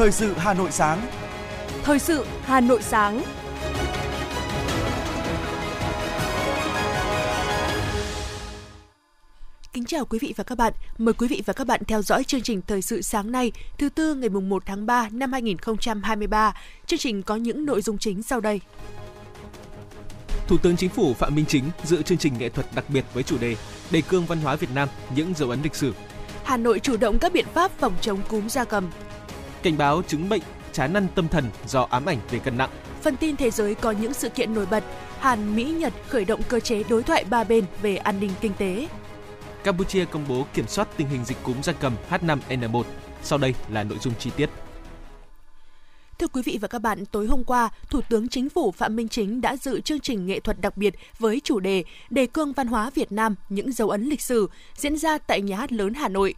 Thời sự Hà Nội sáng. Thời sự Hà Nội sáng. Kính chào quý vị và các bạn. Mời quý vị và các bạn theo dõi chương trình Thời sự sáng nay, thứ Tư ngày 1 tháng 3 năm 2023. Chương trình có những nội dung chính sau đây. Thủ tướng Chính phủ Phạm Minh Chính dự chương trình nghệ thuật đặc biệt với chủ đề Đề cương văn hóa Việt Nam, những dấu ấn lịch sử. Hà Nội chủ động các biện pháp phòng chống cúm gia cầm. Cảnh báo chứng bệnh chán năn tâm thần do ám ảnh về cân nặng. Phần tin thế giới có những sự kiện nổi bật. Hàn, Mỹ, Nhật khởi động cơ chế đối thoại ba bên về an ninh kinh tế. Campuchia công bố kiểm soát tình hình dịch cúm gia cầm H5N1. Sau đây là nội dung chi tiết. Thưa quý vị và các bạn, tối hôm qua, Thủ tướng Chính phủ Phạm Minh Chính đã dự chương trình nghệ thuật đặc biệt với chủ đề Đề cương văn hóa Việt Nam, những dấu ấn lịch sử diễn ra tại Nhà hát lớn Hà Nội.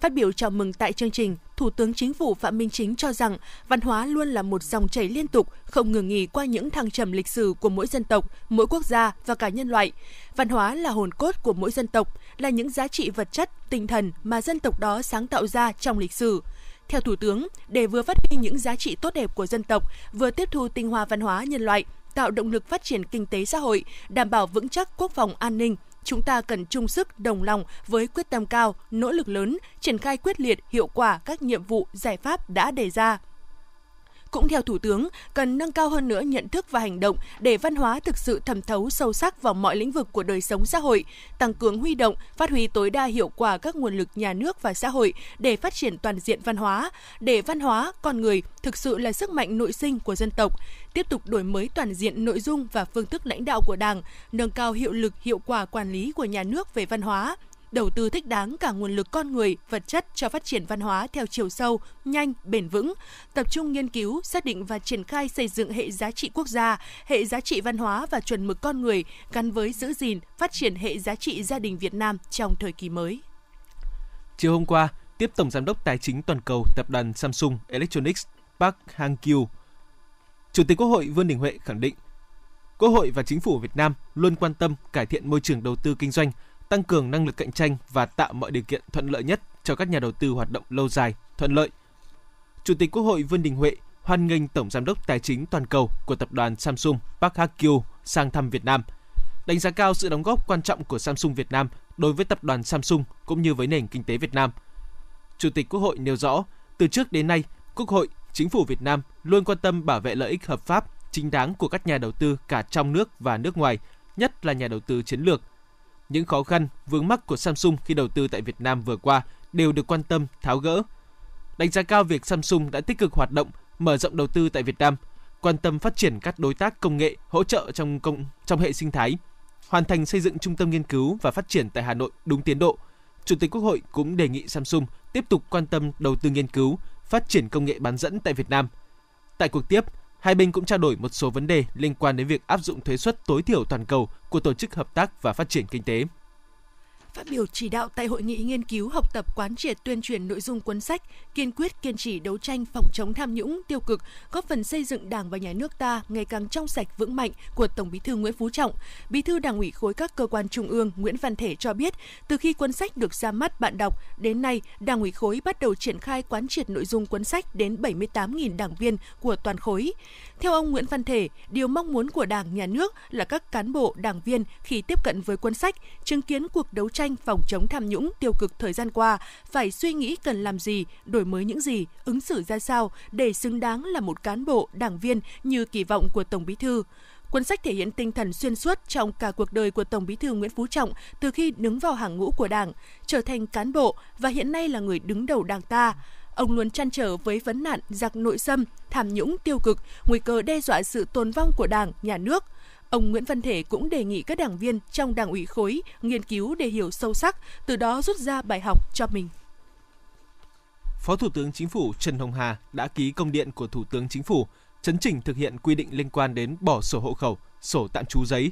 Phát biểu chào mừng tại chương trình, Thủ tướng Chính phủ Phạm Minh Chính cho rằng văn hóa luôn là một dòng chảy liên tục, không ngừng nghỉ qua những thăng trầm lịch sử của mỗi dân tộc, mỗi quốc gia và cả nhân loại. Văn hóa là hồn cốt của mỗi dân tộc, là những giá trị vật chất, tinh thần mà dân tộc đó sáng tạo ra trong lịch sử. Theo Thủ tướng, để vừa phát huy những giá trị tốt đẹp của dân tộc, vừa tiếp thu tinh hoa văn hóa nhân loại, tạo động lực phát triển kinh tế xã hội, đảm bảo vững chắc quốc phòng an ninh, chúng ta cần chung sức đồng lòng với quyết tâm cao, nỗ lực lớn, triển khai quyết liệt hiệu quả các nhiệm vụ, giải pháp đã đề ra. Cũng theo Thủ tướng, cần nâng cao hơn nữa nhận thức và hành động để văn hóa thực sự thẩm thấu sâu sắc vào mọi lĩnh vực của đời sống xã hội, tăng cường huy động, phát huy tối đa hiệu quả các nguồn lực nhà nước và xã hội để phát triển toàn diện văn hóa, để văn hóa, con người thực sự là sức mạnh nội sinh của dân tộc, tiếp tục đổi mới toàn diện nội dung và phương thức lãnh đạo của Đảng, nâng cao hiệu lực hiệu quả quản lý của nhà nước về văn hóa, đầu tư thích đáng cả nguồn lực con người, vật chất cho phát triển văn hóa theo chiều sâu, nhanh, bền vững, tập trung nghiên cứu, xác định và triển khai xây dựng hệ giá trị quốc gia, hệ giá trị văn hóa và chuẩn mực con người gắn với giữ gìn, phát triển hệ giá trị gia đình Việt Nam trong thời kỳ mới. Chiều hôm qua, tiếp Tổng Giám đốc Tài chính Toàn cầu Tập đoàn Samsung Electronics Park Hak-kyu, Chủ tịch Quốc hội Vương Đình Huệ khẳng định, Quốc hội và Chính phủ Việt Nam luôn quan tâm cải thiện môi trường đầu tư kinh doanh, tăng cường năng lực cạnh tranh và tạo mọi điều kiện thuận lợi nhất cho các nhà đầu tư hoạt động lâu dài, thuận lợi. Chủ tịch Quốc hội Vương Đình Huệ hoan nghênh Tổng Giám đốc Tài chính Toàn cầu của Tập đoàn Samsung Park Hak-kyu sang thăm Việt Nam, đánh giá cao sự đóng góp quan trọng của Samsung Việt Nam đối với Tập đoàn Samsung cũng như với nền kinh tế Việt Nam. Chủ tịch Quốc hội nêu rõ, từ trước đến nay, Quốc hội, Chính phủ Việt Nam luôn quan tâm bảo vệ lợi ích hợp pháp, chính đáng của các nhà đầu tư cả trong nước và nước ngoài, nhất là nhà đầu tư chiến lược. Những khó khăn, vướng mắc của Samsung khi đầu tư tại Việt Nam vừa qua đều được quan tâm, tháo gỡ. Đánh giá cao việc Samsung đã tích cực hoạt động, mở rộng đầu tư tại Việt Nam, quan tâm phát triển các đối tác công nghệ hỗ trợ trong hệ sinh thái, hoàn thành xây dựng trung tâm nghiên cứu và phát triển tại Hà Nội đúng tiến độ. Chủ tịch Quốc hội cũng đề nghị Samsung tiếp tục quan tâm đầu tư nghiên cứu, phát triển công nghệ bán dẫn tại Việt Nam. Tại cuộc tiếp, hai bên cũng trao đổi một số vấn đề liên quan đến việc áp dụng thuế suất tối thiểu toàn cầu của Tổ chức Hợp tác và Phát triển Kinh tế. Phát biểu chỉ đạo tại hội nghị nghiên cứu học tập quán triệt tuyên truyền nội dung cuốn sách, kiên quyết kiên trì đấu tranh phòng chống tham nhũng tiêu cực, góp phần xây dựng Đảng và Nhà nước ta ngày càng trong sạch vững mạnh của Tổng Bí thư Nguyễn Phú Trọng, Bí thư Đảng ủy khối các cơ quan trung ương Nguyễn Văn Thể cho biết, từ khi cuốn sách được ra mắt bạn đọc, đến nay Đảng ủy khối bắt đầu triển khai quán triệt nội dung cuốn sách đến 78.000 đảng viên của toàn khối. Theo ông Nguyễn Văn Thể, điều mong muốn của Đảng, Nhà nước là các cán bộ, đảng viên khi tiếp cận với cuốn sách, chứng kiến cuộc đấu tranh phòng chống tham nhũng tiêu cực thời gian qua, phải suy nghĩ cần làm gì, đổi mới những gì, ứng xử ra sao để xứng đáng là một cán bộ, đảng viên như kỳ vọng của Tổng Bí thư. Cuốn sách thể hiện tinh thần xuyên suốt trong cả cuộc đời của Tổng Bí thư Nguyễn Phú Trọng từ khi đứng vào hàng ngũ của Đảng, trở thành cán bộ và hiện nay là người đứng đầu Đảng ta. Ông luôn trăn trở với vấn nạn giặc nội xâm, tham nhũng tiêu cực, nguy cơ đe dọa sự tồn vong của Đảng, Nhà nước. Ông Nguyễn Văn Thể cũng đề nghị các đảng viên trong Đảng ủy khối nghiên cứu để hiểu sâu sắc, từ đó rút ra bài học cho mình. Phó Thủ tướng Chính phủ Trần Hồng Hà đã ký công điện của Thủ tướng Chính phủ chấn chỉnh thực hiện quy định liên quan đến bỏ sổ hộ khẩu, sổ tạm trú giấy.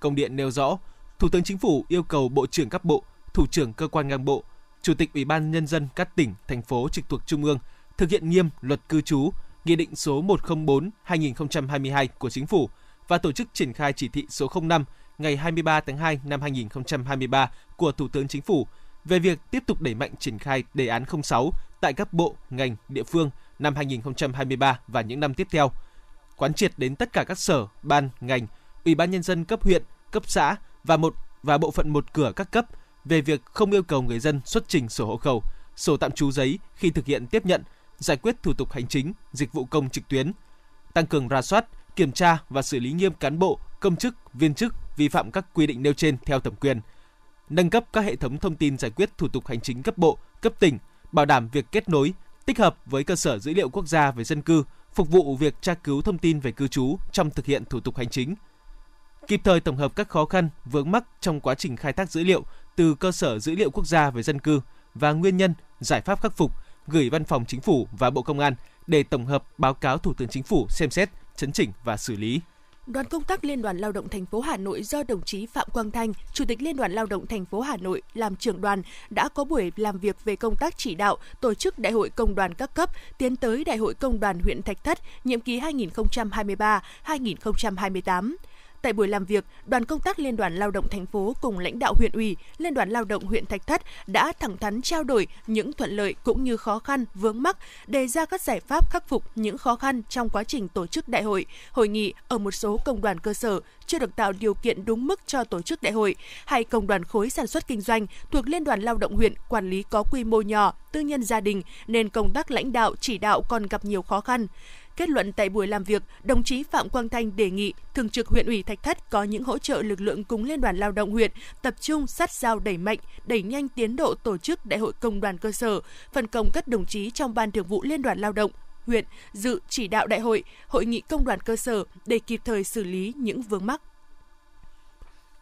Công điện nêu rõ, Thủ tướng Chính phủ yêu cầu Bộ trưởng các bộ, Thủ trưởng cơ quan ngang bộ, Chủ tịch Ủy ban Nhân dân các tỉnh, thành phố trực thuộc Trung ương thực hiện nghiêm luật cư trú, Nghị định số 104/2022 của Chính phủ và tổ chức triển khai chỉ thị số 05 ngày 23 tháng 2 năm 2023 của Thủ tướng Chính phủ về việc tiếp tục đẩy mạnh triển khai đề án 06 tại các bộ, ngành, địa phương năm 2023 và những năm tiếp theo, quán triệt đến tất cả các sở, ban, ngành, ủy ban nhân dân cấp huyện, cấp xã và bộ phận một cửa các cấp về việc không yêu cầu người dân xuất trình sổ hộ khẩu, sổ tạm trú giấy khi thực hiện tiếp nhận, giải quyết thủ tục hành chính, dịch vụ công trực tuyến, tăng cường rà soát, kiểm tra và xử lý nghiêm cán bộ, công chức, viên chức vi phạm các quy định nêu trên theo thẩm quyền, nâng cấp các hệ thống thông tin giải quyết thủ tục hành chính cấp bộ, cấp tỉnh, bảo đảm việc kết nối, tích hợp với cơ sở dữ liệu quốc gia về dân cư, phục vụ việc tra cứu thông tin về cư trú trong thực hiện thủ tục hành chính. Kịp thời tổng hợp các khó khăn, vướng mắc trong quá trình khai thác dữ liệu từ cơ sở dữ liệu quốc gia về dân cư và nguyên nhân, giải pháp khắc phục, gửi Văn phòng Chính phủ và Bộ Công an để tổng hợp báo cáo Thủ tướng Chính phủ xem xét, chấn chỉnh và xử lý. Đoàn công tác Liên đoàn Lao động thành phố Hà Nội do đồng chí Phạm Quang Thanh, Chủ tịch Liên đoàn Lao động thành phố Hà Nội làm trưởng đoàn đã có buổi làm việc về công tác chỉ đạo tổ chức Đại hội Công đoàn các cấp tiến tới Đại hội Công đoàn huyện Thạch Thất nhiệm kỳ 2023-2028. Tại buổi làm việc, đoàn công tác Liên đoàn Lao động thành phố cùng lãnh đạo huyện ủy, Liên đoàn Lao động huyện Thạch Thất đã thẳng thắn trao đổi những thuận lợi cũng như khó khăn, vướng mắc, đề ra các giải pháp khắc phục những khó khăn trong quá trình tổ chức đại hội, hội nghị ở một số công đoàn cơ sở chưa được tạo điều kiện đúng mức cho tổ chức đại hội, hay công đoàn khối sản xuất kinh doanh thuộc Liên đoàn Lao động huyện quản lý có quy mô nhỏ, tư nhân gia đình nên công tác lãnh đạo chỉ đạo còn gặp nhiều khó khăn. Kết luận tại buổi làm việc, đồng chí Phạm Quang Thanh đề nghị Thường trực huyện ủy Thạch Thất có những hỗ trợ lực lượng cùng Liên đoàn Lao động huyện tập trung sát sao đẩy mạnh, đẩy nhanh tiến độ tổ chức Đại hội Công đoàn cơ sở, phân công các đồng chí trong Ban Thường vụ Liên đoàn Lao động huyện dự chỉ đạo đại hội, hội nghị công đoàn cơ sở để kịp thời xử lý những vướng mắc.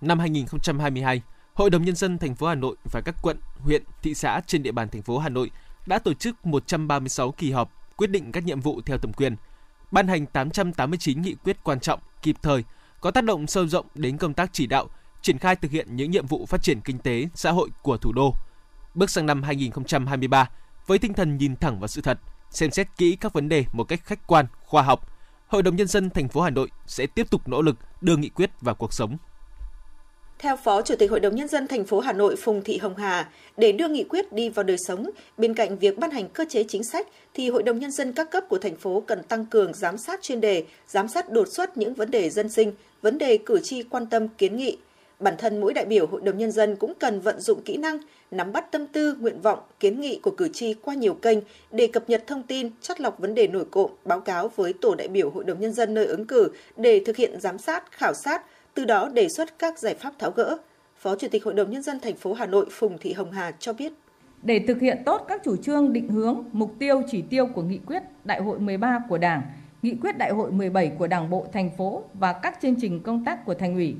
Năm 2022, Hội đồng nhân dân thành phố Hà Nội và các quận, huyện, thị xã trên địa bàn thành phố Hà Nội đã tổ chức 136 kỳ họp, quyết định các nhiệm vụ theo thẩm quyền, ban hành 889 nghị quyết quan trọng, kịp thời, có tác động sâu rộng đến công tác chỉ đạo, triển khai thực hiện những nhiệm vụ phát triển kinh tế, xã hội của thủ đô. Bước sang năm 2023 với tinh thần nhìn thẳng vào sự thật, xem xét kỹ các vấn đề một cách khách quan, khoa học, Hội đồng nhân dân thành phố Hà Nội sẽ tiếp tục nỗ lực đưa nghị quyết vào cuộc sống. Theo Phó Chủ tịch Hội đồng Nhân dân thành phố Hà Nội Phùng Thị Hồng Hà, để đưa nghị quyết đi vào đời sống, bên cạnh việc ban hành cơ chế chính sách, thì Hội đồng Nhân dân các cấp của thành phố cần tăng cường giám sát chuyên đề, giám sát đột xuất những vấn đề dân sinh, vấn đề cử tri quan tâm kiến nghị. Bản thân mỗi đại biểu Hội đồng Nhân dân cũng cần vận dụng kỹ năng, nắm bắt tâm tư, nguyện vọng, kiến nghị của cử tri qua nhiều kênh để cập nhật thông tin, chắt lọc vấn đề nổi cộm, báo cáo với tổ đại biểu Hội đồng Nhân dân nơi ứng cử để thực hiện giám sát, khảo sát, từ đó đề xuất các giải pháp tháo gỡ. Phó Chủ tịch Hội đồng Nhân dân thành phố Hà Nội Phùng Thị Hồng Hà cho biết. Để thực hiện tốt các chủ trương, định hướng, mục tiêu, chỉ tiêu của nghị quyết Đại hội 13 của Đảng, nghị quyết Đại hội 17 của Đảng bộ thành phố và các chương trình công tác của Thành ủy,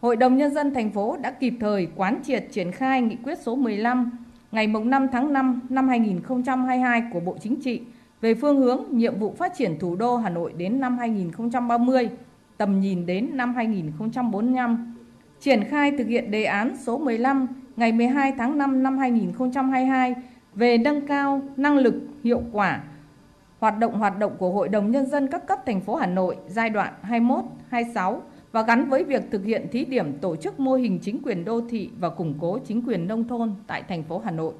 Hội đồng Nhân dân thành phố đã kịp thời quán triệt triển khai nghị quyết số 15 ngày 5 tháng 5 năm 2022 của Bộ Chính trị về phương hướng nhiệm vụ phát triển thủ đô Hà Nội đến năm 2030. Tầm nhìn đến năm 2045, triển khai thực hiện đề án số 15 ngày 12 tháng 5 năm 2022 về nâng cao năng lực, hiệu quả hoạt động của Hội đồng Nhân dân các cấp thành phố Hà Nội giai đoạn 21-26 và gắn với việc thực hiện thí điểm tổ chức mô hình chính quyền đô thị và củng cố chính quyền nông thôn tại thành phố Hà Nội.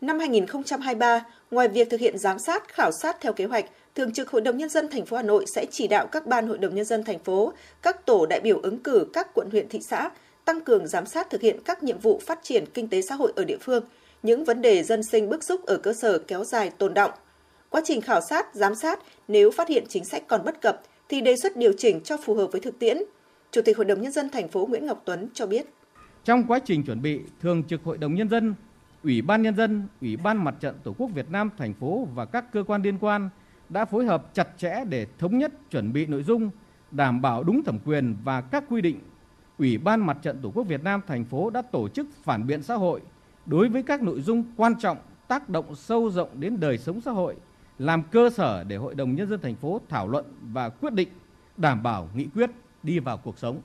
Năm 2023, ngoài việc thực hiện giám sát, khảo sát theo kế hoạch, Thường trực Hội đồng Nhân dân thành phố Hà Nội sẽ chỉ đạo các ban Hội đồng Nhân dân thành phố, các tổ đại biểu ứng cử các quận huyện thị xã tăng cường giám sát thực hiện các nhiệm vụ phát triển kinh tế xã hội ở địa phương, những vấn đề dân sinh bức xúc ở cơ sở kéo dài tồn đọng. Quá trình khảo sát, giám sát, nếu phát hiện chính sách còn bất cập thì đề xuất điều chỉnh cho phù hợp với thực tiễn. Chủ tịch Hội đồng Nhân dân thành phố Nguyễn Ngọc Tuấn cho biết. Trong quá trình chuẩn bị, Thường trực Hội đồng Nhân dân, Ủy ban Nhân dân, Ủy ban Mặt trận Tổ quốc Việt Nam thành phố và các cơ quan liên quan đã phối hợp chặt chẽ để thống nhất chuẩn bị nội dung, đảm bảo đúng thẩm quyền và các quy định. Ủy ban Mặt trận Tổ quốc Việt Nam thành phố đã tổ chức phản biện xã hội đối với các nội dung quan trọng tác động sâu rộng đến đời sống xã hội, làm cơ sở để Hội đồng Nhân dân thành phố thảo luận và quyết định, đảm bảo nghị quyết đi vào cuộc sống.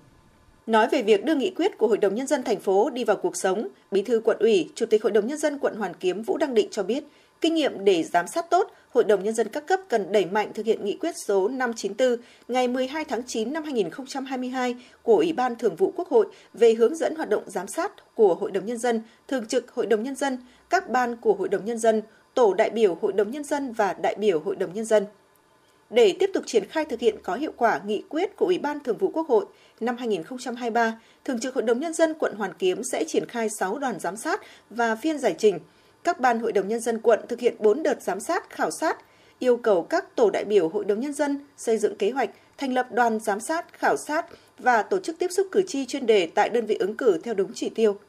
Nói về việc đưa nghị quyết của Hội đồng Nhân dân thành phố đi vào cuộc sống, Bí thư Quận ủy, Chủ tịch Hội đồng Nhân dân quận Hoàn Kiếm Vũ Đăng Định cho biết, kinh nghiệm để giám sát tốt, Hội đồng Nhân dân các cấp cần đẩy mạnh thực hiện nghị quyết số 594 ngày 12 tháng 9 năm 2022 của Ủy ban Thường vụ Quốc hội về hướng dẫn hoạt động giám sát của Hội đồng Nhân dân, Thường trực Hội đồng Nhân dân, các ban của Hội đồng Nhân dân, Tổ đại biểu Hội đồng Nhân dân và đại biểu Hội đồng Nhân dân. Để tiếp tục triển khai thực hiện có hiệu quả nghị quyết của Ủy ban Thường vụ Quốc hội, năm 2023, Thường trực Hội đồng Nhân dân quận Hoàn Kiếm sẽ triển khai 6 đoàn giám sát và phiên giải trình. Các ban Hội đồng Nhân dân quận thực hiện 4 đợt giám sát, khảo sát, yêu cầu các tổ đại biểu Hội đồng Nhân dân xây dựng kế hoạch, thành lập đoàn giám sát, khảo sát và tổ chức tiếp xúc cử tri chuyên đề tại đơn vị ứng cử theo đúng chỉ tiêu.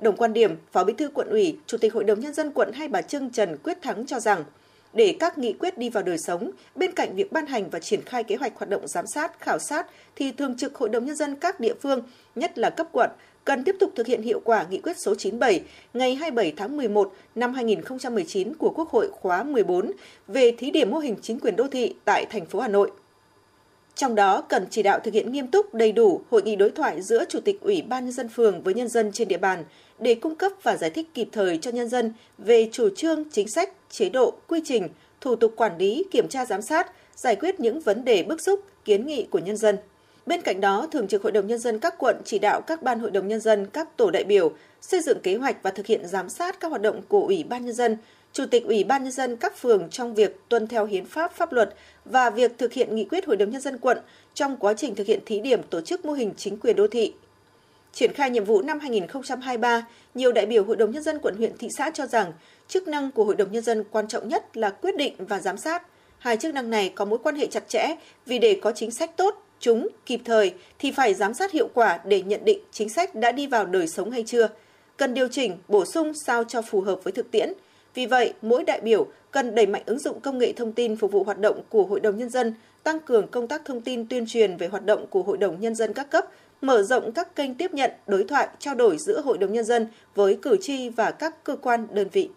Đồng quan điểm, Phó Bí thư Quận ủy, Chủ tịch Hội đồng Nhân dân quận Hai Bà Trưng Trần Quyết Thắng cho rằng, để các nghị quyết đi vào đời sống, bên cạnh việc ban hành và triển khai kế hoạch hoạt động giám sát, khảo sát, thì Thường trực Hội đồng Nhân dân các địa phương, nhất là cấp quận, cần tiếp tục thực hiện hiệu quả nghị quyết số 97 ngày 27 tháng 11 năm 2019 của Quốc hội khóa 14 về thí điểm mô hình chính quyền đô thị tại thành phố Hà Nội. Trong đó, cần chỉ đạo thực hiện nghiêm túc, đầy đủ hội nghị đối thoại giữa Chủ tịch Ủy ban Nhân dân phường với nhân dân trên địa bàn để cung cấp và giải thích kịp thời cho nhân dân về chủ trương, chính sách, chế độ, quy trình, thủ tục quản lý, kiểm tra giám sát, giải quyết những vấn đề bức xúc, kiến nghị của nhân dân. Bên cạnh đó, Thường trực Hội đồng Nhân dân các quận chỉ đạo các ban Hội đồng Nhân dân, các tổ đại biểu xây dựng kế hoạch và thực hiện giám sát các hoạt động của Ủy ban Nhân dân, Chủ tịch Ủy ban Nhân dân các phường trong việc tuân theo hiến pháp, pháp luật và việc thực hiện nghị quyết Hội đồng Nhân dân quận trong quá trình thực hiện thí điểm tổ chức mô hình chính quyền đô thị. Triển khai nhiệm vụ năm 2023, nhiều đại biểu Hội đồng Nhân dân quận, huyện, thị xã cho rằng chức năng của Hội đồng Nhân dân quan trọng nhất là quyết định và giám sát. Hai chức năng này có mối quan hệ chặt chẽ vì để có chính sách tốt, chúng kịp thời thì phải giám sát hiệu quả để nhận định chính sách đã đi vào đời sống hay chưa. Cần điều chỉnh, bổ sung sao cho phù hợp với thực tiễn. Vì vậy, mỗi đại biểu cần đẩy mạnh ứng dụng công nghệ thông tin phục vụ hoạt động của Hội đồng Nhân dân, tăng cường công tác thông tin tuyên truyền về hoạt động của Hội đồng Nhân dân các cấp, mở rộng các kênh tiếp nhận, đối thoại, trao đổi giữa Hội đồng Nhân dân với cử tri và các cơ quan, đơn vị.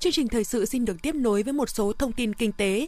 Chương trình thời sự xin được tiếp nối với một số thông tin kinh tế.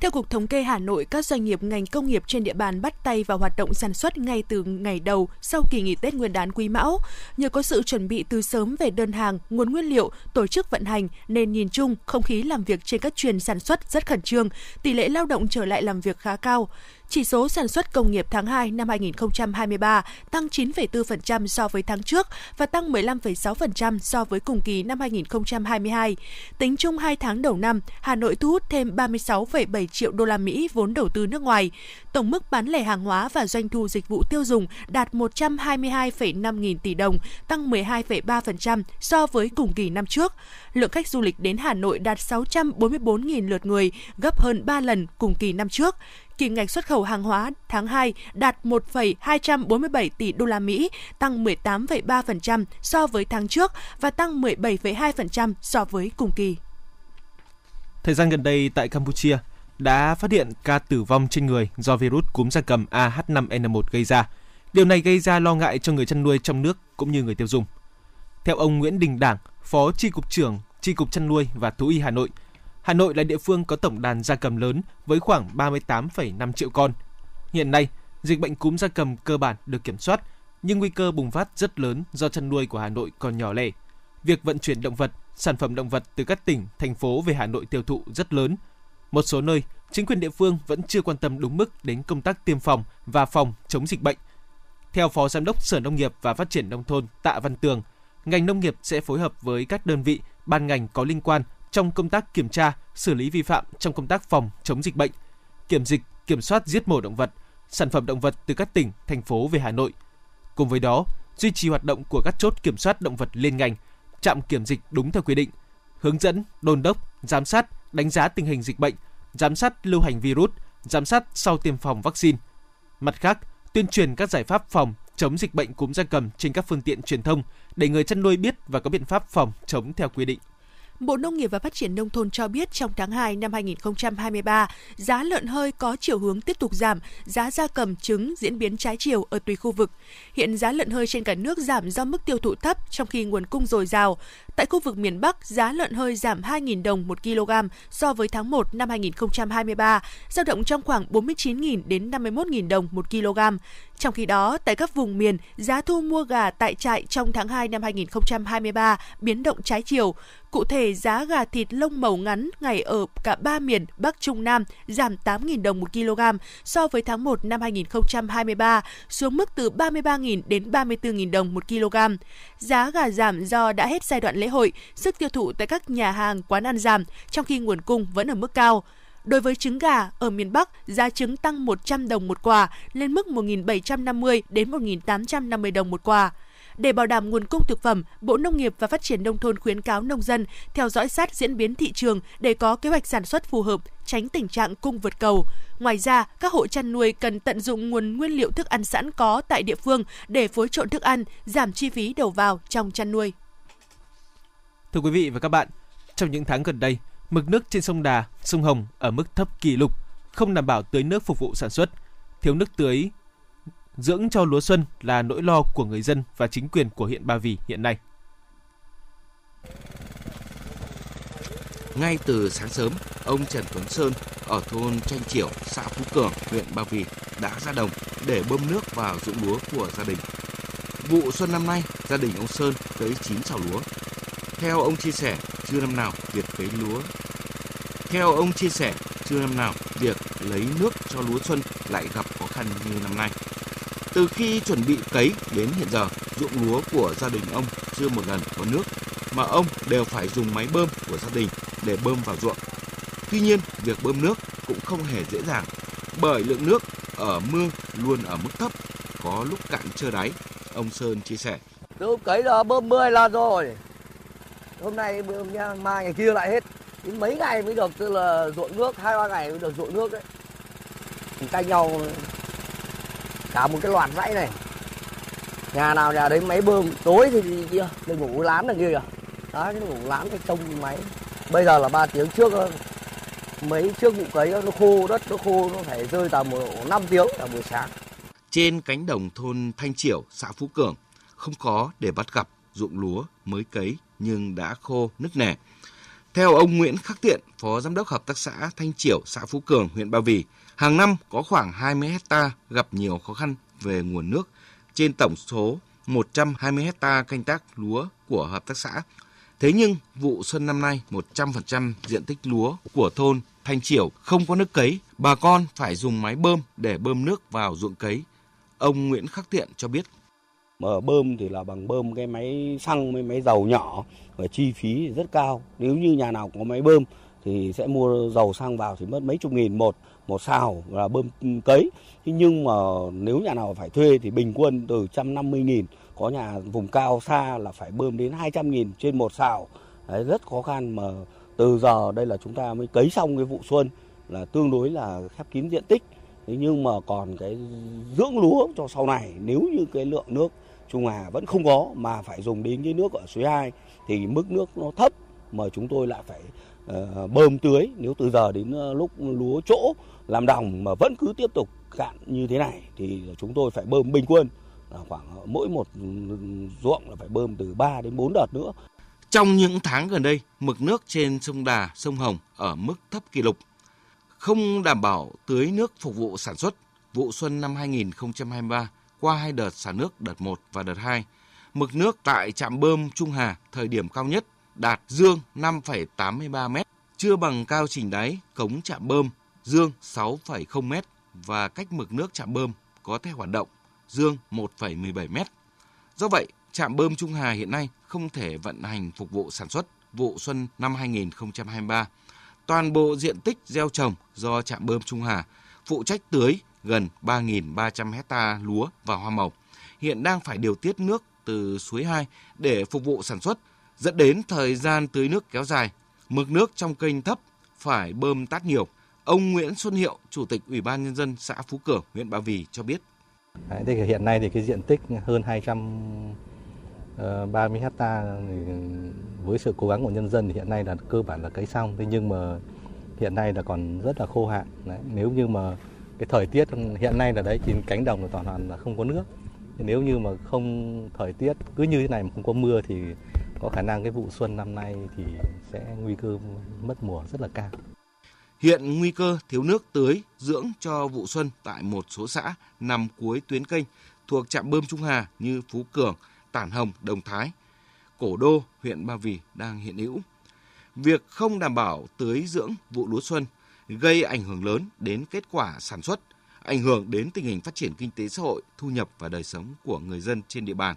Theo Cục Thống kê Hà Nội, các doanh nghiệp ngành công nghiệp trên địa bàn bắt tay vào hoạt động sản xuất ngay từ ngày đầu sau kỳ nghỉ Tết Nguyên đán Quý Mão. Nhờ có sự chuẩn bị từ sớm về đơn hàng, nguồn nguyên liệu, tổ chức vận hành, nên nhìn chung, không khí làm việc trên các chuyền sản xuất rất khẩn trương, tỷ lệ lao động trở lại làm việc khá cao. Chỉ số sản xuất công nghiệp tháng 2 năm 2023 tăng 9,4% so với tháng trước và tăng 15,6% so với cùng kỳ năm 2022. Tính chung 2 tháng đầu năm, Hà Nội thu hút thêm 36,7 triệu USD vốn đầu tư nước ngoài. Tổng mức bán lẻ hàng hóa và doanh thu dịch vụ tiêu dùng đạt 122,5 nghìn tỷ đồng, tăng 12,3% so với cùng kỳ năm trước. Lượng khách du lịch đến Hà Nội đạt 644.000 lượt người, gấp hơn 3 lần cùng kỳ năm trước. Kim ngạch xuất khẩu hàng hóa tháng 2 đạt 1,247 tỷ đô la Mỹ, tăng 18,3% so với tháng trước và tăng 17,2% so với cùng kỳ. Thời gian gần đây tại Campuchia đã phát hiện ca tử vong trên người do virus cúm gia cầm AH5N1 gây ra. Điều này gây ra lo ngại cho người chăn nuôi trong nước cũng như người tiêu dùng. Theo ông Nguyễn Đình Đảng, Phó Chi cục trưởng Chi cục Chăn nuôi và Thú y Hà Nội, Hà Nội là địa phương có tổng đàn gia cầm lớn với khoảng 38,5 triệu con. Hiện nay, dịch bệnh cúm gia cầm cơ bản được kiểm soát, nhưng nguy cơ bùng phát rất lớn do chăn nuôi của Hà Nội còn nhỏ lẻ. Việc vận chuyển động vật, sản phẩm động vật từ các tỉnh, thành phố về Hà Nội tiêu thụ rất lớn. Một số nơi, chính quyền địa phương vẫn chưa quan tâm đúng mức đến công tác tiêm phòng và phòng chống dịch bệnh. Theo Phó Giám đốc Sở Nông nghiệp và Phát triển Nông thôn Tạ Văn Tường, ngành nông nghiệp sẽ phối hợp với các đơn vị, ban ngành có liên quan trong công tác kiểm tra, xử lý vi phạm trong công tác phòng chống dịch bệnh, kiểm dịch, kiểm soát giết mổ động vật, sản phẩm động vật từ các tỉnh, thành phố về Hà Nội. Cùng với đó, duy trì hoạt động của các chốt kiểm soát động vật liên ngành, trạm kiểm dịch đúng theo quy định, hướng dẫn, đôn đốc, giám sát, đánh giá tình hình dịch bệnh, giám sát lưu hành virus, giám sát sau tiêm phòng vaccine. Mặt khác, tuyên truyền các giải pháp phòng chống dịch bệnh cúm gia cầm trên các phương tiện truyền thông để người chăn nuôi biết và có biện pháp phòng chống theo quy định. Bộ Nông nghiệp và Phát triển Nông thôn cho biết trong tháng 2 năm 2023, giá lợn hơi có chiều hướng tiếp tục giảm, giá gia cầm, trứng diễn biến trái chiều ở tùy khu vực. Hiện giá lợn hơi trên cả nước giảm do mức tiêu thụ thấp trong khi nguồn cung dồi dào. Tại khu vực miền Bắc, giá lợn hơi giảm 2.000 đồng 1 kg so với tháng 1 năm 2023, dao động trong khoảng 49.000 đến 51.000 đồng 1 kg. Trong khi đó, tại các vùng miền, giá thu mua gà tại trại trong tháng 2 năm 2023 biến động trái chiều. Cụ thể, giá gà thịt lông màu ngắn ngày ở cả 3 miền Bắc Trung Nam giảm 8.000 đồng 1 kg so với tháng 1 năm 2023, xuống mức từ 33.000 đến 34.000 đồng 1 kg. Giá gà giảm do đã hết giai đoạn lễ hội, sức tiêu thụ tại các nhà hàng, quán ăn giảm, trong khi nguồn cung vẫn ở mức cao. Đối với trứng gà, ở miền Bắc, giá trứng tăng 100 đồng một quả, lên mức 1.750 đến 1.850 đồng một quả. Để bảo đảm nguồn cung thực phẩm, Bộ Nông nghiệp và Phát triển Nông thôn khuyến cáo nông dân theo dõi sát diễn biến thị trường để có kế hoạch sản xuất phù hợp, tránh tình trạng cung vượt cầu. Ngoài ra, các hộ chăn nuôi cần tận dụng nguồn nguyên liệu thức ăn sẵn có tại địa phương để phối trộn thức ăn, giảm chi phí đầu vào trong chăn nuôi. Thưa quý vị và các bạn, trong những tháng gần đây, mực nước trên sông Đà, sông Hồng ở mức thấp kỷ lục, không đảm bảo tưới nước phục vụ sản xuất. Thiếu nước tưới dưỡng cho lúa xuân là nỗi lo của người dân và chính quyền của huyện Ba Vì hiện nay. Ngay từ sáng sớm, ông Trần Tuấn Sơn ở thôn Tranh Triểu, xã Phú Cường, huyện Ba Vì đã ra đồng để bơm nước vào ruộng lúa của gia đình. Vụ xuân năm nay, gia đình ông Sơn tới 9 sào lúa. Theo ông chia sẻ, chưa năm nào việc lấy nước cho lúa xuân lại gặp khó khăn như năm nay. Từ khi chuẩn bị cấy đến hiện giờ, ruộng lúa của gia đình ông chưa một lần có nước, mà ông đều phải dùng máy bơm của gia đình để bơm vào ruộng. Tuy nhiên, việc bơm nước cũng không hề dễ dàng, bởi lượng nước ở mương luôn ở mức thấp, có lúc cạn chưa đáy, ông Sơn chia sẻ. Tôi cấy là bơm 10 lần rồi. Hôm nay bơm nha, mai ngày kia lại hết. Đến mấy ngày mới được, tức là ruộng nước, 2-3 ngày mới được ruộng nước đấy. Mình canh nhau cả một cái loạt dãy này. Nhà nào nhà đấy máy bơm, tối thì kia, mình ngủ lán đằng kia kìa. Đó, cái ngủ lán cái trông máy. Bây giờ là 3 tiếng trước, mấy trước vụ cấy nó khô, đất nó khô, nó phải rơi tầm 5 tiếng là buổi sáng. Trên cánh đồng thôn Thanh Triểu, xã Phú Cường, không có để bắt gặp ruộng lúa mới cấy nhưng đã khô nứt nẻ. Theo ông Nguyễn Khắc Tiện, Phó Giám đốc Hợp tác xã Thanh Triểu, xã Phú Cường, huyện Ba Vì, hàng năm có khoảng 20 hectare gặp nhiều khó khăn về nguồn nước trên tổng số 120 hectare canh tác lúa của Hợp tác xã. Thế nhưng, vụ xuân năm nay 100% diện tích lúa của thôn Thanh Triểu không có nước cấy, bà con phải dùng máy bơm để bơm nước vào ruộng cấy. Ông Nguyễn Khắc Tiện cho biết. Mà bơm thì là bằng bơm cái máy xăng với máy dầu nhỏ và chi phí rất cao. Nếu như nhà nào có máy bơm thì sẽ mua dầu xăng vào thì mất mấy chục nghìn một sào là bơm cấy. Nhưng mà nếu nhà nào phải thuê thì bình quân từ 150.000, có nhà vùng cao xa là phải bơm đến 200.000 trên một sào. Đấy, rất khó khăn, mà từ giờ đây là chúng ta mới cấy xong cái vụ xuân là tương đối là khép kín diện tích. Thế nhưng mà còn cái dưỡng lúa cho sau này, nếu như cái lượng nước Trung Hà vẫn không có mà phải dùng đến cái nước ở suối 2 thì mức nước nó thấp mà chúng tôi lại phải bơm tưới. Nếu từ giờ đến lúc lúa trỗ làm đồng mà vẫn cứ tiếp tục cạn như thế này thì chúng tôi phải bơm bình quân là khoảng mỗi một ruộng là phải bơm từ 3 đến 4 đợt nữa. Trong những tháng gần đây, mực nước trên sông Đà, sông Hồng ở mức thấp kỷ lục, không đảm bảo tưới nước phục vụ sản xuất. Vụ xuân năm 2023 qua hai đợt xả nước, đợt 1 và đợt 2, mực nước tại trạm bơm Trung Hà thời điểm cao nhất đạt dương 5,83 m, chưa bằng cao trình đáy cống trạm bơm dương 6,0 m và cách mực nước trạm bơm có thể hoạt động dương 1,17 m. Do vậy, trạm bơm Trung Hà hiện nay không thể vận hành phục vụ sản xuất vụ xuân năm 2023. Toàn bộ diện tích gieo trồng do trạm bơm Trung Hà phụ trách tưới gần 3.300 hectare lúa và hoa màu hiện đang phải điều tiết nước từ suối 2 để phục vụ sản xuất, dẫn đến thời gian tưới nước kéo dài, mực nước trong kênh thấp, phải bơm tát nhiều. Ông Nguyễn Xuân Hiệu, Chủ tịch Ủy ban Nhân dân xã Phú Cường, huyện Ba Vì cho biết. Hiện nay thì cái diện tích hơn 230 hectare với sự cố gắng của nhân dân thì hiện nay là cơ bản là cấy xong, thế nhưng mà hiện nay là còn rất là khô hạn. Đấy, nếu như mà cái thời tiết hiện nay là đấy thì cánh đồng là toàn hoàn là không có nước. Nếu như mà không thời tiết cứ như thế này mà không có mưa thì có khả năng cái vụ xuân năm nay thì sẽ nguy cơ mất mùa rất là cao. Hiện nguy cơ thiếu nước tưới dưỡng cho vụ xuân tại một số xã nằm cuối tuyến kênh thuộc trạm bơm Trung Hà như Phú Cường, Tản Hồng, Đồng Thái, Cổ Đô, huyện Ba Vì đang hiện hữu. Việc không đảm bảo tưới dưỡng vụ lúa xuân gây ảnh hưởng lớn đến kết quả sản xuất, ảnh hưởng đến tình hình phát triển kinh tế xã hội, thu nhập và đời sống của người dân trên địa bàn.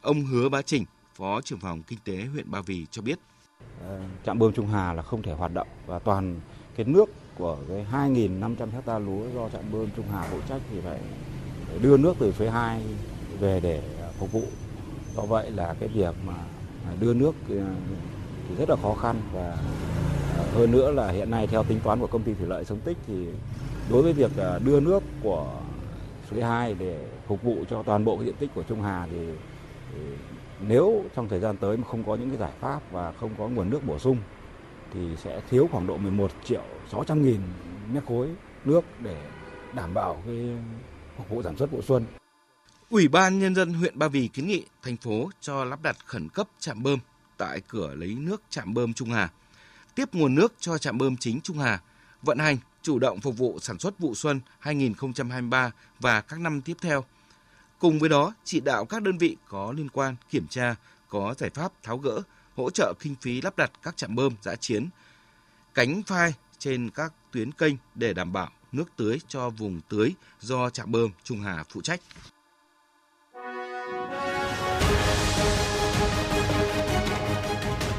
Ông Hứa Bá Trình, Phó trưởng phòng Kinh tế huyện Ba Vì cho biết. Trạm bơm Trung Hà là không thể hoạt động và toàn cái nước của cái 2.500 hecta lúa do trạm bơm Trung Hà phụ trách thì phải đưa nước từ phía 2 về để phục vụ. Do vậy là cái việc mà đưa nước thì rất là khó khăn, và hơn nữa là hiện nay theo tính toán của công ty thủy lợi Sông Tích thì đối với việc đưa nước của phía 2 để phục vụ cho toàn bộ cái diện tích của Trung Hà thì nếu trong thời gian tới mà không có những cái giải pháp và không có nguồn nước bổ sung thì sẽ thiếu khoảng độ 11.600.000 mét khối nước để đảm bảo cái phục vụ sản xuất vụ xuân. Ủy ban Nhân dân huyện Ba Vì kiến nghị thành phố cho lắp đặt khẩn cấp trạm bơm tại cửa lấy nước trạm bơm Trung Hà, tiếp nguồn nước cho trạm bơm chính Trung Hà, vận hành, chủ động phục vụ sản xuất vụ xuân 2023 và các năm tiếp theo. Cùng với đó, chỉ đạo các đơn vị có liên quan kiểm tra, có giải pháp tháo gỡ, hỗ trợ kinh phí lắp đặt các trạm bơm dã chiến, cánh phai trên các tuyến kênh để đảm bảo nước tưới cho vùng tưới do trạm bơm Trung Hà phụ trách.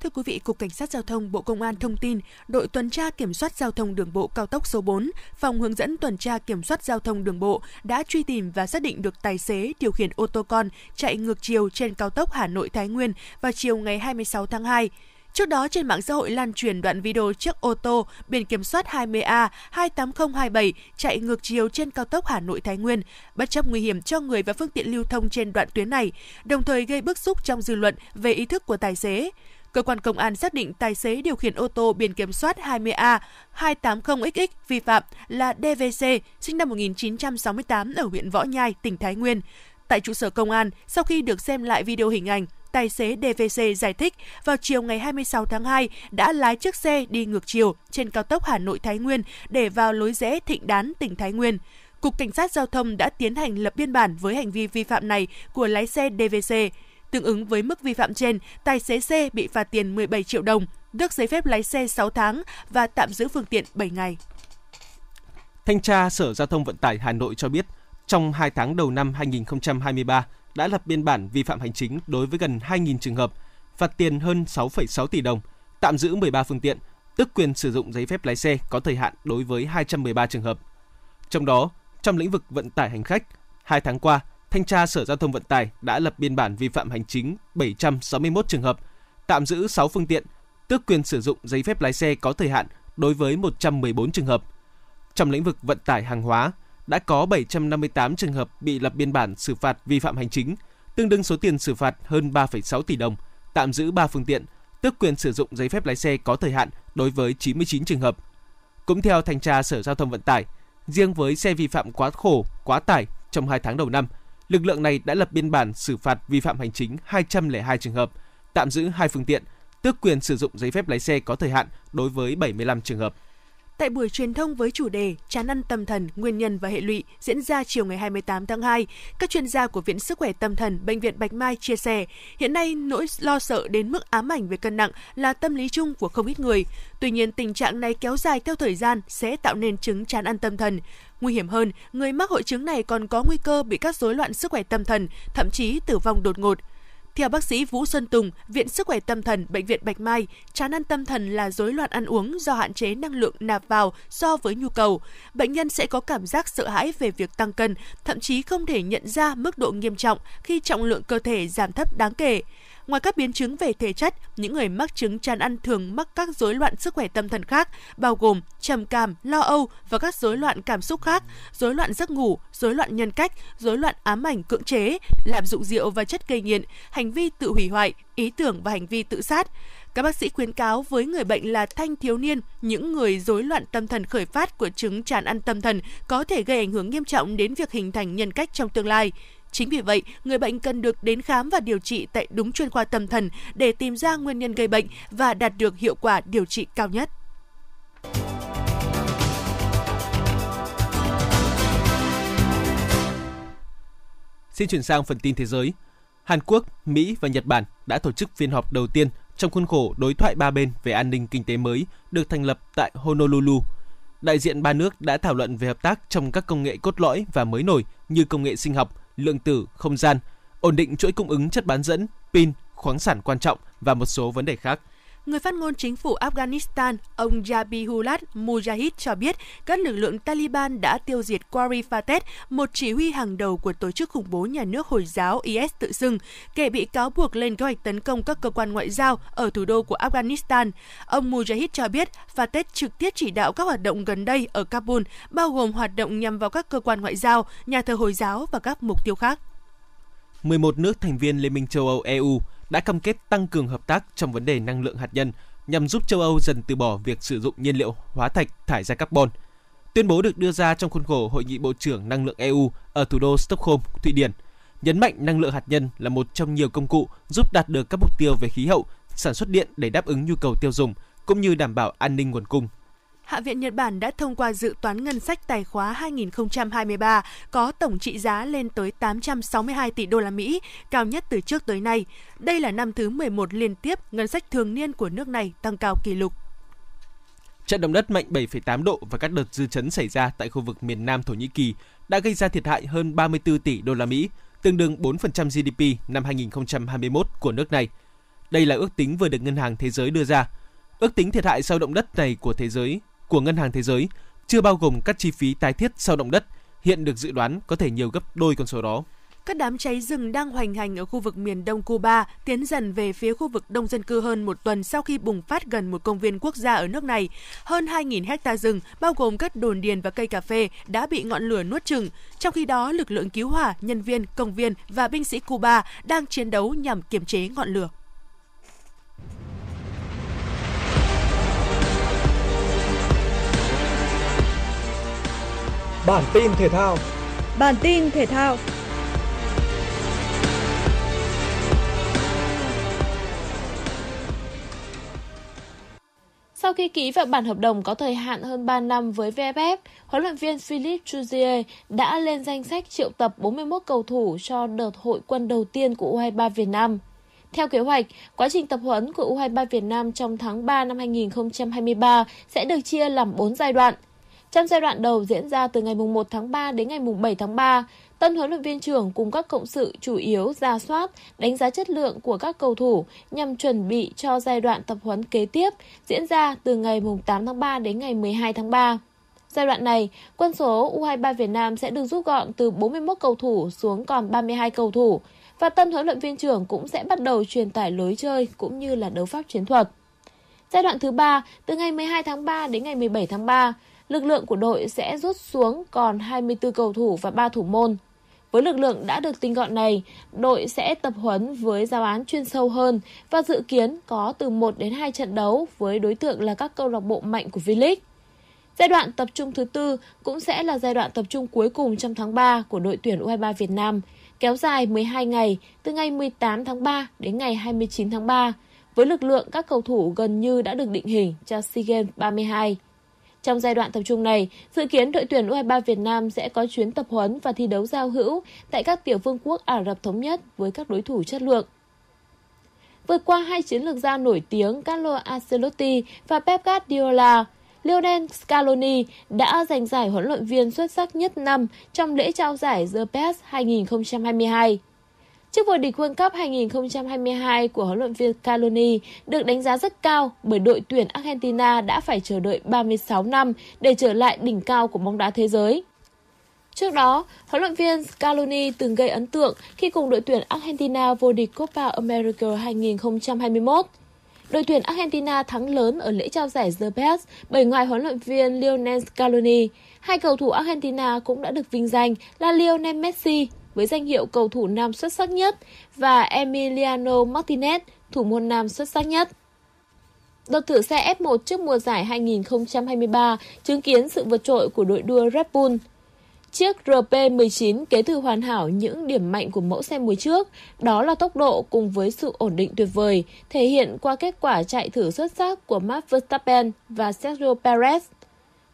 Thưa quý vị, Cục Cảnh sát Giao thông Bộ Công an thông tin, đội tuần tra kiểm soát giao thông đường bộ cao tốc số 4, phòng hướng dẫn tuần tra kiểm soát giao thông đường bộ đã truy tìm và xác định được tài xế điều khiển ô tô con chạy ngược chiều trên cao tốc Hà Nội - Thái Nguyên vào chiều ngày 26 tháng 2. Trước đó, trên mạng xã hội lan truyền đoạn video chiếc ô tô biển kiểm soát 20A28027 chạy ngược chiều trên cao tốc Hà Nội - Thái Nguyên, bất chấp nguy hiểm cho người và phương tiện lưu thông trên đoạn tuyến này, đồng thời gây bức xúc trong dư luận về ý thức của tài xế. Cơ quan công an xác định tài xế điều khiển ô tô biển kiểm soát 20A280XX vi phạm là DVC, sinh năm 1968 ở huyện Võ Nhai, tỉnh Thái Nguyên. Tại trụ sở công an, sau khi được xem lại video hình ảnh, tài xế DVC giải thích vào chiều ngày 26 tháng 2 đã lái chiếc xe đi ngược chiều trên cao tốc Hà Nội-Thái Nguyên để vào lối rẽ Thịnh Đán, tỉnh Thái Nguyên. Cục Cảnh sát Giao thông đã tiến hành lập biên bản với hành vi vi phạm này của lái xe DVC. Tương ứng với mức vi phạm trên, tài xế C bị phạt tiền 17 triệu đồng, tước giấy phép lái xe 6 tháng và tạm giữ phương tiện 7 ngày. Thanh tra Sở Giao thông Vận tải Hà Nội cho biết, trong 2 tháng đầu năm 2023 đã lập biên bản vi phạm hành chính đối với gần 2.000 trường hợp, phạt tiền hơn 6,6 tỷ đồng, tạm giữ 13 phương tiện, tước quyền sử dụng giấy phép lái xe có thời hạn đối với 213 trường hợp. Trong đó, trong lĩnh vực vận tải hành khách, 2 tháng qua, Thanh tra Sở Giao thông Vận tải đã lập biên bản vi phạm hành chính 761 trường hợp, tạm giữ 6 phương tiện, tước quyền sử dụng giấy phép lái xe có thời hạn đối với 114 trường hợp. Trong lĩnh vực vận tải hàng hóa, đã có 758 trường hợp bị lập biên bản xử phạt vi phạm hành chính, tương đương số tiền xử phạt hơn 3,6 tỷ đồng, tạm giữ 3 phương tiện, tước quyền sử dụng giấy phép lái xe có thời hạn đối với 99 trường hợp. Cũng theo Thanh tra Sở Giao thông Vận tải, riêng với xe vi phạm quá khổ, quá tải trong 2 tháng đầu năm, lực lượng này đã lập biên bản xử phạt vi phạm hành chính 202 trường hợp, tạm giữ 2 phương tiện, tước quyền sử dụng giấy phép lái xe có thời hạn đối với 75 trường hợp. Tại buổi truyền thông với chủ đề Chán ăn tâm thần, nguyên nhân và hệ lụy diễn ra chiều ngày 28 tháng 2, các chuyên gia của Viện Sức khỏe Tâm thần Bệnh viện Bạch Mai chia sẻ, hiện nay nỗi lo sợ đến mức ám ảnh về cân nặng là tâm lý chung của không ít người. Tuy nhiên, tình trạng này kéo dài theo thời gian sẽ tạo nên chứng chán ăn tâm thần. Nguy hiểm hơn, người mắc hội chứng này còn có nguy cơ bị các rối loạn sức khỏe tâm thần, thậm chí tử vong đột ngột. Theo bác sĩ Vũ Xuân Tùng, Viện Sức khỏe Tâm thần Bệnh viện Bạch Mai, chán ăn tâm thần là rối loạn ăn uống do hạn chế năng lượng nạp vào so với nhu cầu. Bệnh nhân sẽ có cảm giác sợ hãi về việc tăng cân, thậm chí không thể nhận ra mức độ nghiêm trọng khi trọng lượng cơ thể giảm thấp đáng kể. Ngoài các biến chứng về thể chất, những người mắc chứng chán ăn thường mắc các rối loạn sức khỏe tâm thần khác, bao gồm trầm cảm, lo âu và các rối loạn cảm xúc khác, rối loạn giấc ngủ, rối loạn nhân cách, rối loạn ám ảnh cưỡng chế, lạm dụng rượu và chất gây nghiện, hành vi tự hủy hoại, ý tưởng và hành vi tự sát. Các bác sĩ khuyến cáo với người bệnh là thanh thiếu niên, những người rối loạn tâm thần khởi phát của chứng chán ăn tâm thần có thể gây ảnh hưởng nghiêm trọng đến việc hình thành nhân cách trong tương lai. Chính vì vậy, người bệnh cần được đến khám và điều trị tại đúng chuyên khoa tâm thần để tìm ra nguyên nhân gây bệnh và đạt được hiệu quả điều trị cao nhất. Xin chuyển sang phần tin thế giới. Hàn Quốc, Mỹ và Nhật Bản đã tổ chức phiên họp đầu tiên trong khuôn khổ đối thoại ba bên về an ninh kinh tế mới được thành lập tại Honolulu. Đại diện ba nước đã thảo luận về hợp tác trong các công nghệ cốt lõi và mới nổi như công nghệ sinh học, lượng tử, không gian, ổn định chuỗi cung ứng chất bán dẫn, pin, khoáng sản quan trọng và một số vấn đề khác. Người phát ngôn chính phủ Afghanistan, ông Jabi Hulad Mujahid cho biết các lực lượng Taliban đã tiêu diệt Qari Fateh, một chỉ huy hàng đầu của tổ chức khủng bố nhà nước Hồi giáo IS tự xưng, kẻ bị cáo buộc lên kế hoạch tấn công các cơ quan ngoại giao ở thủ đô của Afghanistan. Ông Mujahid cho biết Fateh trực tiếp chỉ đạo các hoạt động gần đây ở Kabul, bao gồm hoạt động nhằm vào các cơ quan ngoại giao, nhà thờ Hồi giáo và các mục tiêu khác. 11 nước thành viên Liên minh châu Âu EU đã cam kết tăng cường hợp tác trong vấn đề năng lượng hạt nhân nhằm giúp châu Âu dần từ bỏ việc sử dụng nhiên liệu hóa thạch thải ra carbon. Tuyên bố được đưa ra trong khuôn khổ Hội nghị Bộ trưởng Năng lượng EU ở thủ đô Stockholm, Thụy Điển, nhấn mạnh năng lượng hạt nhân là một trong nhiều công cụ giúp đạt được các mục tiêu về khí hậu, sản xuất điện để đáp ứng nhu cầu tiêu dùng, cũng như đảm bảo an ninh nguồn cung. Hạ viện Nhật Bản đã thông qua dự toán ngân sách tài khóa 2023 có tổng trị giá lên tới 862 tỷ đô la Mỹ, cao nhất từ trước tới nay. Đây là năm thứ 11 liên tiếp ngân sách thường niên của nước này tăng cao kỷ lục. Trận động đất mạnh 7,8 độ và các đợt dư chấn xảy ra tại khu vực miền Nam Thổ Nhĩ Kỳ đã gây ra thiệt hại hơn 34 tỷ đô la Mỹ, tương đương 4% GDP năm 2021 của nước này. Đây là ước tính vừa được Ngân hàng Thế giới đưa ra. Ước tính thiệt hại sau động đất này của Ngân hàng Thế giới chưa bao gồm các chi phí tái thiết sau động đất, hiện được dự đoán có thể nhiều gấp đôi con số đó. Các đám cháy rừng đang hoành hành ở khu vực miền đông Cuba tiến dần về phía khu vực đông dân cư hơn một tuần sau khi bùng phát gần một công viên quốc gia ở nước này. Hơn 2.000 hectare rừng, bao gồm các đồn điền và cây cà phê, đã bị ngọn lửa nuốt chửng. Trong khi đó, lực lượng cứu hỏa, nhân viên, công viên và binh sĩ Cuba đang chiến đấu nhằm kiềm chế ngọn lửa. Bản tin thể thao. Sau khi ký vào bản hợp đồng có thời hạn hơn 3 năm với VFF, huấn luyện viên Philippe Trouzier đã lên danh sách triệu tập 41 cầu thủ cho đợt hội quân đầu tiên của U23 Việt Nam. Theo kế hoạch, quá trình tập huấn của U23 Việt Nam trong tháng 3 năm 2023 sẽ được chia làm 4 giai đoạn. Trong giai đoạn đầu diễn ra từ ngày 1 tháng 3 đến ngày 7 tháng 3, tân huấn luyện viên trưởng cùng các cộng sự chủ yếu rà soát, đánh giá chất lượng của các cầu thủ nhằm chuẩn bị cho giai đoạn tập huấn kế tiếp diễn ra từ ngày 8 tháng 3 đến ngày 12 tháng 3. Giai đoạn này, quân số U23 Việt Nam sẽ được rút gọn từ 41 cầu thủ xuống còn 32 cầu thủ và tân huấn luyện viên trưởng cũng sẽ bắt đầu truyền tải lối chơi cũng như là đấu pháp chiến thuật. Giai đoạn thứ 3, từ ngày 12 tháng 3 đến ngày 17 tháng 3, lực lượng của đội sẽ rút xuống còn 24 cầu thủ và 3 thủ môn. Với lực lượng đã được tinh gọn này, đội sẽ tập huấn với giáo án chuyên sâu hơn và dự kiến có từ 1 đến 2 trận đấu với đối tượng là các câu lạc bộ mạnh của V-League. Giai đoạn tập trung thứ 4 cũng sẽ là giai đoạn tập trung cuối cùng trong tháng 3 của đội tuyển U23 Việt Nam, kéo dài 12 ngày từ ngày 18 tháng 3 đến ngày 29 tháng 3, với lực lượng các cầu thủ gần như đã được định hình cho SEA Games 32. Trong giai đoạn tập trung này, dự kiến đội tuyển U23 Việt Nam sẽ có chuyến tập huấn và thi đấu giao hữu tại các tiểu vương quốc Ả Rập Thống Nhất với các đối thủ chất lượng. Vượt qua hai chiến lược gia nổi tiếng Carlo Ancelotti và Pep Guardiola, Leonardo Scaloni đã giành giải huấn luyện viên xuất sắc nhất năm trong lễ trao giải The Best 2022. Chức vô địch World Cup 2022 của huấn luyện viên Scaloni được đánh giá rất cao bởi đội tuyển Argentina đã phải chờ đợi 36 năm để trở lại đỉnh cao của bóng đá thế giới. Trước đó, huấn luyện viên Scaloni từng gây ấn tượng khi cùng đội tuyển Argentina vô địch Copa America 2021. Đội tuyển Argentina thắng lớn ở lễ trao giải The Best bởi ngoài huấn luyện viên Lionel Scaloni, hai cầu thủ Argentina cũng đã được vinh danh là Lionel Messi với danh hiệu cầu thủ nam xuất sắc nhất và Emiliano Martinez, thủ môn nam xuất sắc nhất. Đợt thử xe F1 trước mùa giải 2023 chứng kiến sự vượt trội của đội đua Red Bull. Chiếc RP19 kế thừa hoàn hảo những điểm mạnh của mẫu xe mùa trước, đó là tốc độ cùng với sự ổn định tuyệt vời, thể hiện qua kết quả chạy thử xuất sắc của Max Verstappen và Sergio Perez.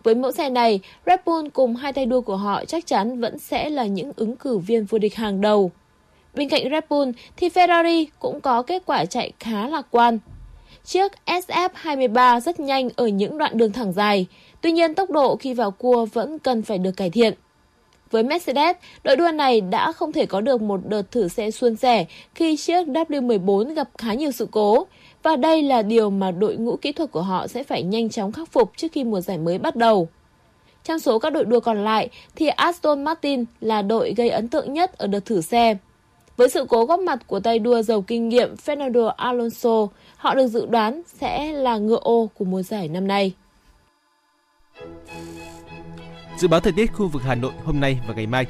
Với mẫu xe này, Red Bull cùng hai tay đua của họ chắc chắn vẫn sẽ là những ứng cử viên vô địch hàng đầu. Bên cạnh Red Bull thì Ferrari cũng có kết quả chạy khá lạc quan. Chiếc SF23 rất nhanh ở những đoạn đường thẳng dài, tuy nhiên tốc độ khi vào cua vẫn cần phải được cải thiện. Với Mercedes, đội đua này đã không thể có được một đợt thử xe suôn sẻ khi chiếc W14 gặp khá nhiều sự cố, và đây là điều mà đội ngũ kỹ thuật của họ sẽ phải nhanh chóng khắc phục trước khi mùa giải mới bắt đầu. Trong số các đội đua còn lại thì Aston Martin là đội gây ấn tượng nhất ở đợt thử xe. Với sự cố góp mặt của tay đua giàu kinh nghiệm Fernando Alonso, họ được dự đoán sẽ là ngựa ô của mùa giải năm nay. Dự báo thời tiết khu vực Hà Nội hôm nay và ngày mai.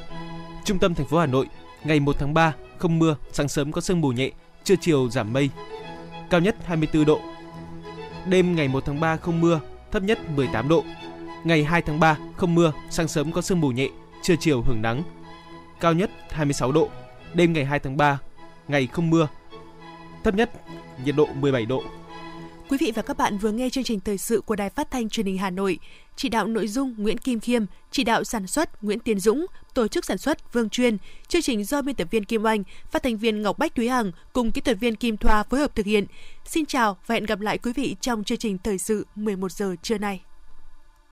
Trung tâm thành phố Hà Nội, ngày 1 tháng 3, không mưa, sáng sớm có sương mù nhẹ, trưa chiều giảm mây. Cao nhất 24 độ. Đêm ngày 1 tháng 3 không mưa, thấp nhất 18 độ. Ngày 2 tháng 3 không mưa, sáng sớm có sương mù nhẹ, trưa chiều hưởng nắng. Cao nhất 26 độ. Đêm ngày 2 tháng 3, ngày không mưa. Thấp nhất nhiệt độ 17 độ. Quý vị và các bạn vừa nghe chương trình thời sự của Đài Phát thanh Truyền hình Hà Nội. Chỉ đạo nội dung Nguyễn Kim Khiêm, chỉ đạo sản xuất Nguyễn Tiến Dũng, tổ chức sản xuất Vương Chuyên. Chương trình do biên tập viên Kim Oanh, phát thanh viên Ngọc Bách Thúy Hằng cùng kỹ thuật viên Kim Thoa phối hợp thực hiện. Xin chào và hẹn gặp lại quý vị trong chương trình thời sự 11 giờ trưa nay.